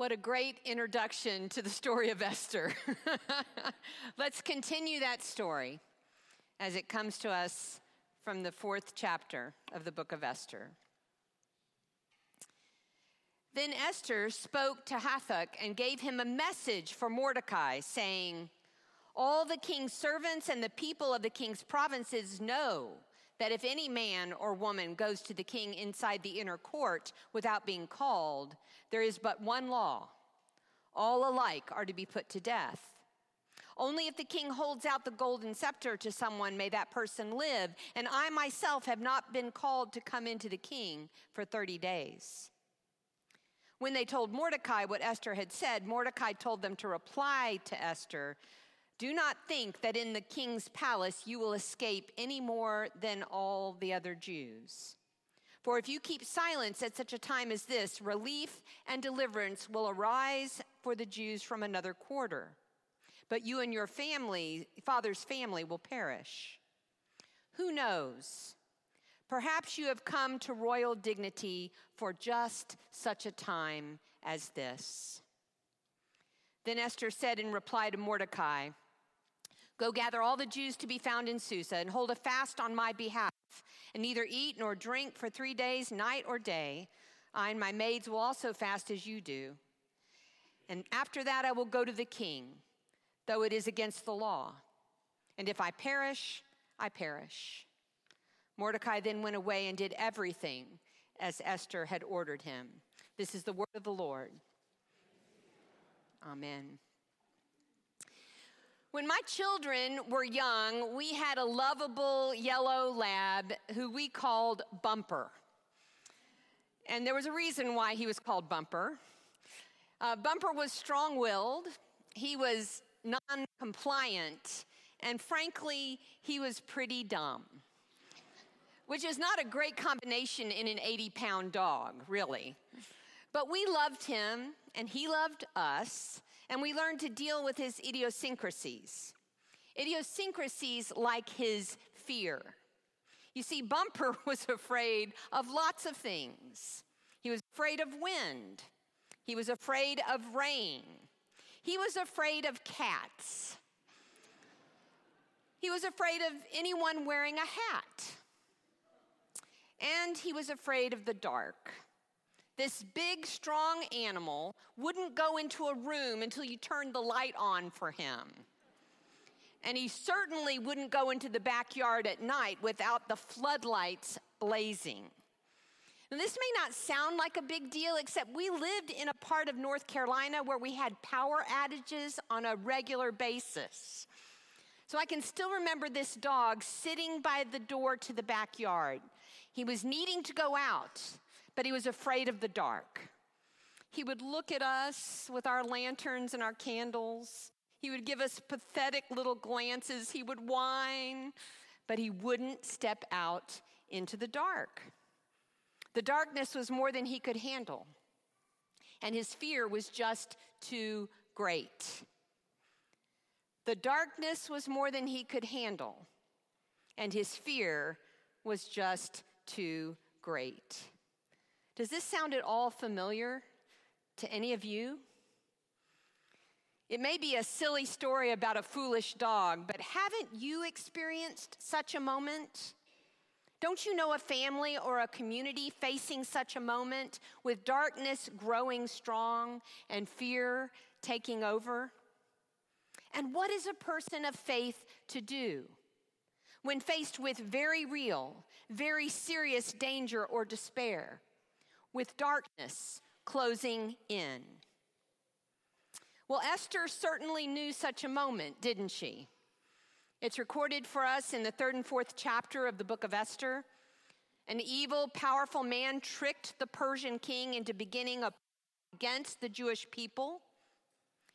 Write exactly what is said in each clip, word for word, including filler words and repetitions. What a great introduction to the story of Esther. Let's continue that story as it comes to us from the fourth chapter of the book of Esther. Then Esther spoke to Hathach and gave him a message for Mordecai, saying, all the king's servants and the people of the king's provinces know that if any man or woman goes to the king inside the inner court without being called, there is but one law. All alike are to be put to death. Only if the king holds out the golden scepter to someone may that person live, and I myself have not been called to come into the king for thirty days. When they told Mordecai what Esther had said, Mordecai told them to reply to Esther, do not think that in the king's palace you will escape any more than all the other Jews. For if you keep silence at such a time as this, relief and deliverance will arise for the Jews from another quarter. But you and your family, father's family, will perish. Who knows? Perhaps you have come to royal dignity for just such a time as this. Then Esther said in reply to Mordecai, go gather all the Jews to be found in Susa and hold a fast on my behalf, and neither eat nor drink for three days, night or day. I and my maids will also fast as you do. And after that I will go to the king, though it is against the law. And if I perish, I perish. Mordecai then went away and did everything as Esther had ordered him. This is the word of the Lord. Amen. When my children were young, we had a lovable yellow lab who we called Bumper. And there was a reason why he was called Bumper. Uh, Bumper was strong-willed. He was non-compliant. And frankly, he was pretty dumb, which is not a great combination in an eighty-pound dog, really. But we loved him, and he loved us, and we learned to deal with his idiosyncrasies. Idiosyncrasies like his fear. You see, Bumper was afraid of lots of things. He was afraid of wind. He was afraid of rain. He was afraid of cats. He was afraid of anyone wearing a hat. And he was afraid of the dark. This big, strong animal wouldn't go into a room until you turned the light on for him. And he certainly wouldn't go into the backyard at night without the floodlights blazing. Now, this may not sound like a big deal, except we lived in a part of North Carolina where we had power outages on a regular basis. So I can still remember this dog sitting by the door to the backyard. He was needing to go out, but he was afraid of the dark. He would look at us with our lanterns and our candles. He would give us pathetic little glances. He would whine, but he wouldn't step out into the dark. The darkness was more than he could handle, and his fear was just too great. The darkness was more than he could handle, and his fear was just too great. Does this sound at all familiar to any of you? It may be a silly story about a foolish dog, but haven't you experienced such a moment? Don't you know a family or a community facing such a moment with darkness growing strong and fear taking over? And what is a person of faith to do when faced with very real, very serious danger or despair, with darkness closing in? Well, Esther certainly knew such a moment, didn't she? It's recorded for us in the third and fourth chapter of the book of Esther. An evil, powerful man tricked the Persian king into beginning a plot against the Jewish people.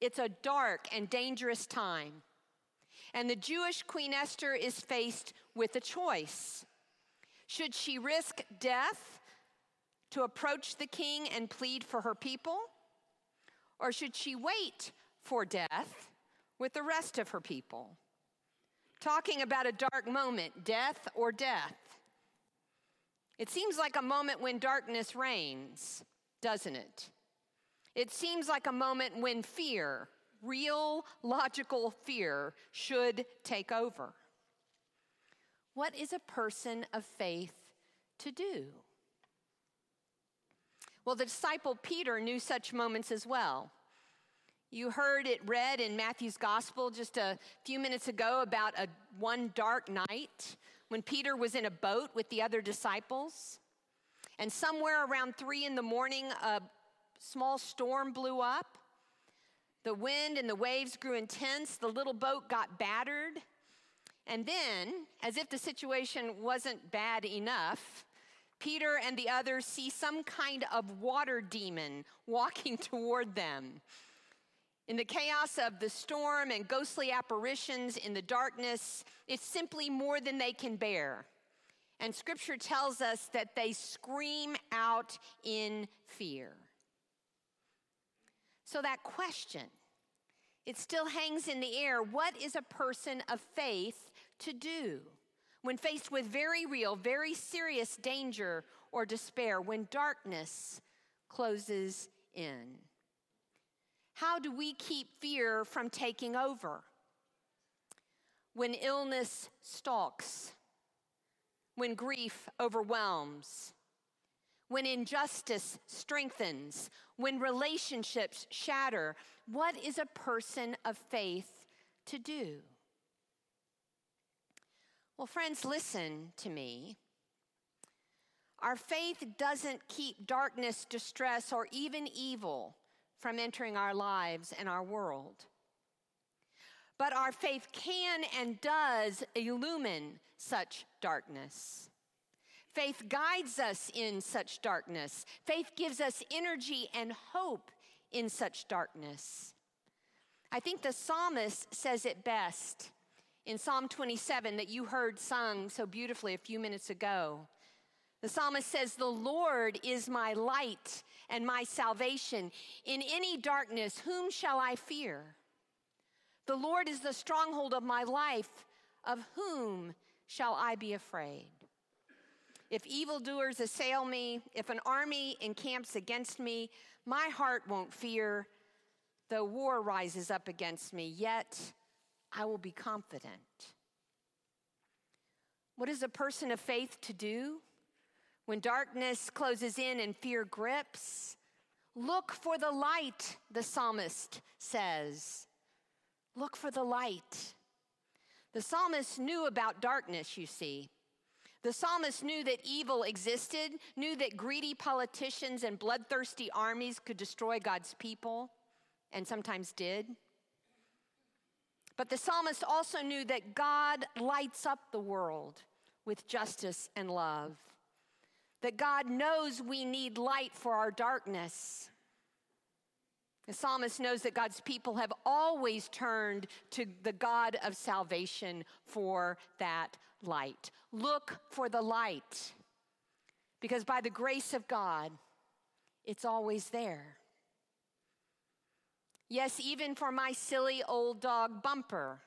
It's a dark and dangerous time, and the Jewish Queen Esther is faced with a choice. Should she risk death to approach the king and plead for her people, or should she wait for death with the rest of her people? Talking about a dark moment, death or death. It seems like a moment when darkness reigns, doesn't it? It seems like a moment when fear, real logical fear, should take over. What is a person of faith to do? Well, the disciple Peter knew such moments as well. You heard it read in Matthew's gospel just a few minutes ago about a one dark night when Peter was in a boat with the other disciples. And somewhere around three in the morning, a small storm blew up. The wind and the waves grew intense. The little boat got battered. And then, as if the situation wasn't bad enough, Peter and the others see some kind of water demon walking toward them. In the chaos of the storm and ghostly apparitions in the darkness, it's simply more than they can bear. And scripture tells us that they scream out in fear. So that question, it still hangs in the air. What is a person of faith to do when faced with very real, very serious danger or despair, when darkness closes in? How do we keep fear from taking over? When illness stalks, when grief overwhelms, when injustice strengthens, when relationships shatter, what is a person of faith to do? Well, friends, listen to me. Our faith doesn't keep darkness, distress, or even evil from entering our lives and our world. But our faith can and does illumine such darkness. Faith guides us in such darkness. Faith gives us energy and hope in such darkness. I think the psalmist says it best in Psalm twenty-seven that you heard sung so beautifully a few minutes ago. The psalmist says, "The Lord is my light and my salvation. In any darkness, whom shall I fear? The Lord is the stronghold of my life. Of whom shall I be afraid? If evildoers assail me, if an army encamps against me, my heart won't fear. Though war rises up against me, yet I will be confident." What is a person of faith to do? When darkness closes in and fear grips, look for the light, the psalmist says. Look for the light. The psalmist knew about darkness, you see. The psalmist knew that evil existed, knew that greedy politicians and bloodthirsty armies could destroy God's people, and sometimes did. But the psalmist also knew that God lights up the world with justice and love. That God knows we need light for our darkness. The psalmist knows that God's people have always turned to the God of salvation for that light. Look for the light, because by the grace of God, it's always there. Yes, even for my silly old dog Bumper,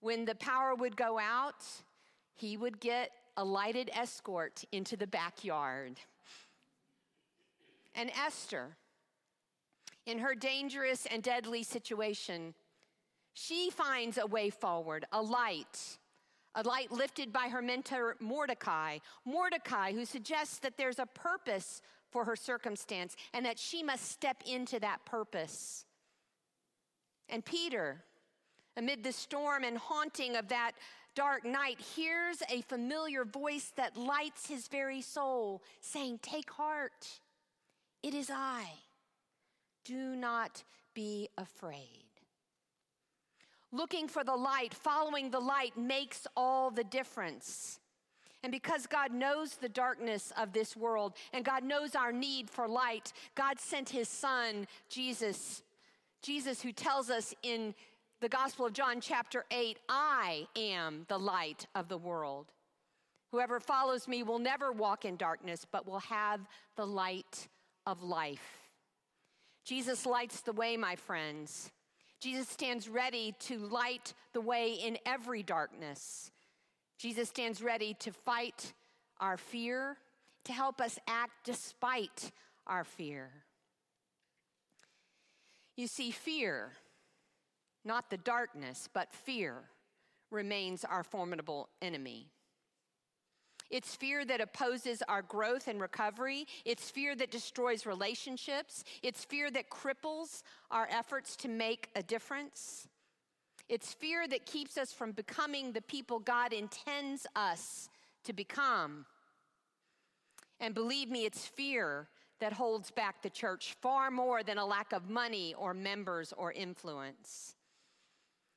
when the power would go out, he would get a lighted escort into the backyard. And Esther, in her dangerous and deadly situation, she finds a way forward, a light, a light lifted by her mentor Mordecai, Mordecai who suggests that there's a purpose for her circumstance and that she must step into that purpose. And Peter, amid the storm and haunting of that dark night, hears a familiar voice that lights his very soul, saying, "Take heart, it is I. Do not be afraid." Looking for the light, following the light makes all the difference. And because God knows the darkness of this world and God knows our need for light, God sent his son, Jesus, Jesus who tells us in the Gospel of John chapter eight, "I am the light of the world. Whoever follows me will never walk in darkness, but will have the light of life." Jesus lights the way, my friends. Jesus stands ready to light the way in every darkness. Jesus stands ready to fight our fear, to help us act despite our fear. You see, fear, not the darkness, but fear remains our formidable enemy. It's fear that opposes our growth and recovery. It's fear that destroys relationships. It's fear that cripples our efforts to make a difference. It's fear that keeps us from becoming the people God intends us to become. And believe me, it's fear that holds back the church far more than a lack of money or members or influence.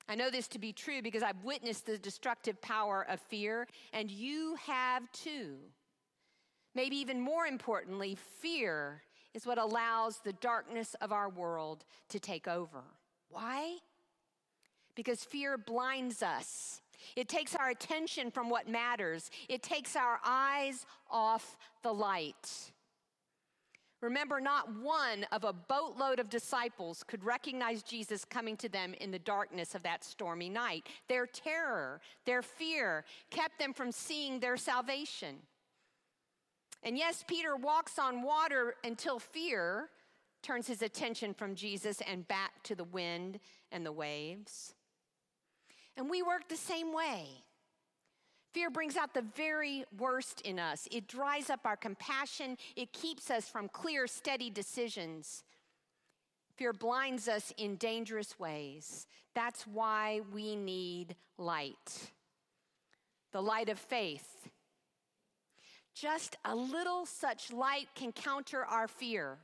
I know this to be true because I've witnessed the destructive power of fear, and you have too. Maybe even more importantly, fear is what allows the darkness of our world to take over. Why? Because fear blinds us. It takes our attention from what matters. It takes our eyes off the light. Remember, not one of a boatload of disciples could recognize Jesus coming to them in the darkness of that stormy night. Their terror, their fear kept them from seeing their salvation. And yes, Peter walks on water until fear turns his attention from Jesus and back to the wind and the waves. And we work the same way. Fear brings out the very worst in us. It dries up our compassion. It keeps us from clear, steady decisions. Fear blinds us in dangerous ways. That's why we need light. The light of faith. Just a little such light can counter our fear.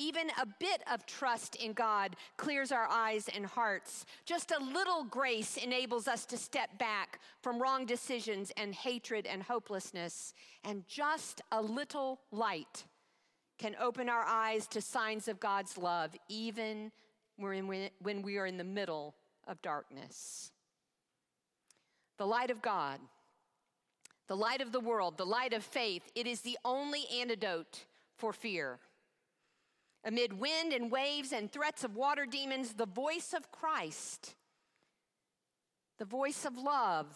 Even a bit of trust in God clears our eyes and hearts. Just a little grace enables us to step back from wrong decisions and hatred and hopelessness. And just a little light can open our eyes to signs of God's love, even when we are in the middle of darkness. The light of God, the light of the world, the light of faith, it is the only antidote for fear. Amid wind and waves and threats of water demons, the voice of Christ, the voice of love,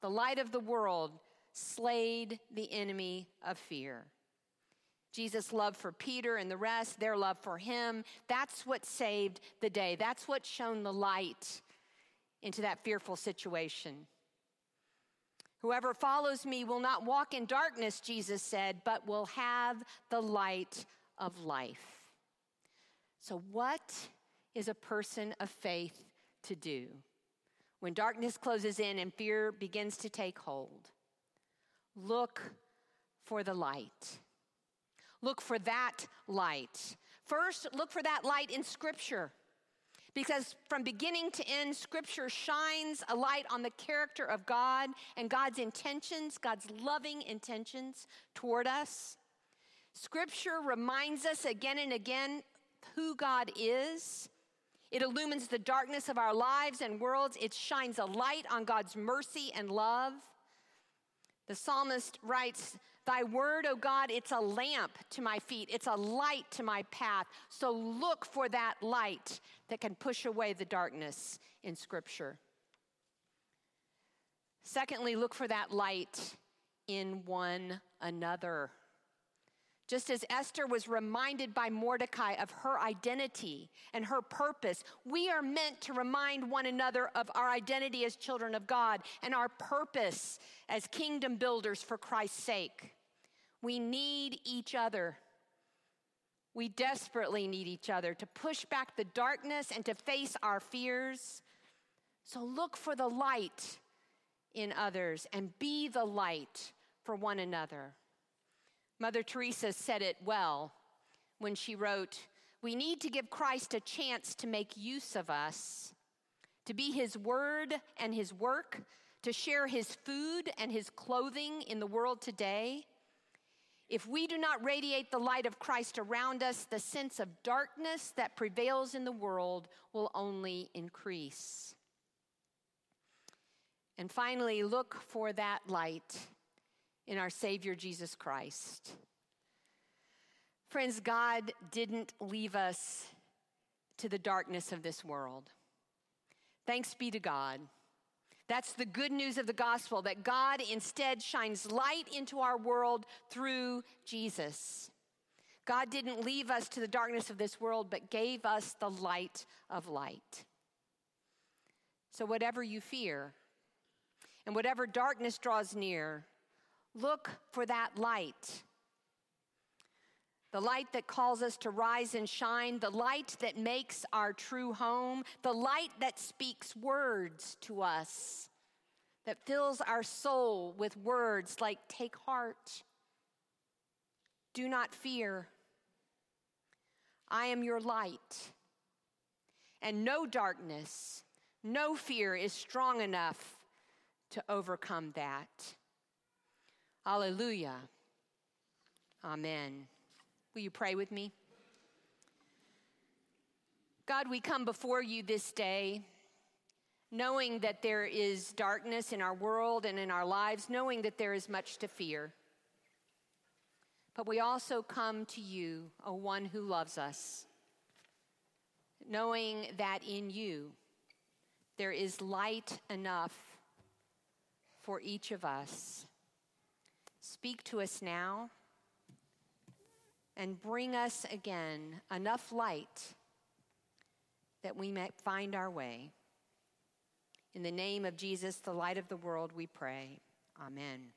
the light of the world, slayed the enemy of fear. Jesus' love for Peter and the rest, their love for him, that's what saved the day. That's what shone the light into that fearful situation. Whoever follows me will not walk in darkness, Jesus said, but will have the light of life. So what is a person of faith to do when darkness closes in and fear begins to take hold? Look for the light. Look for that light. First, look for that light in Scripture, because from beginning to end, Scripture shines a light on the character of God and God's intentions, God's loving intentions toward us. Scripture reminds us again and again who God is. It illumines the darkness of our lives and worlds. It shines a light on God's mercy and love. The psalmist writes, "Thy word, O God, it's a lamp to my feet. It's a light to my path." So look for that light that can push away the darkness in Scripture. Secondly, look for that light in one another. Just as Esther was reminded by Mordecai of her identity and her purpose, we are meant to remind one another of our identity as children of God and our purpose as kingdom builders for Christ's sake. We need each other. We desperately need each other to push back the darkness and to face our fears. So look for the light in others and be the light for one another. Mother Teresa said it well when she wrote, "We need to give Christ a chance to make use of us, to be his word and his work, to share his food and his clothing in the world today. If we do not radiate the light of Christ around us, the sense of darkness that prevails in the world will only increase." And finally, look for that light in our Savior, Jesus Christ. Friends, God didn't leave us to the darkness of this world. Thanks be to God. That's the good news of the gospel, that God instead shines light into our world through Jesus. God didn't leave us to the darkness of this world, but gave us the light of light. So whatever you fear and whatever darkness draws near, look for that light. The light that calls us to rise and shine, the light that makes our true home, the light that speaks words to us, that fills our soul with words like, take heart, do not fear, I am your light, and no darkness, no fear is strong enough to overcome that. Hallelujah. Amen. Will you pray with me? God, we come before you this day, knowing that there is darkness in our world and in our lives, knowing that there is much to fear. But we also come to you, O one who loves us, knowing that in you there is light enough for each of us. Speak to us now and bring us again enough light that we may find our way. In the name of Jesus, the light of the world, we pray. Amen.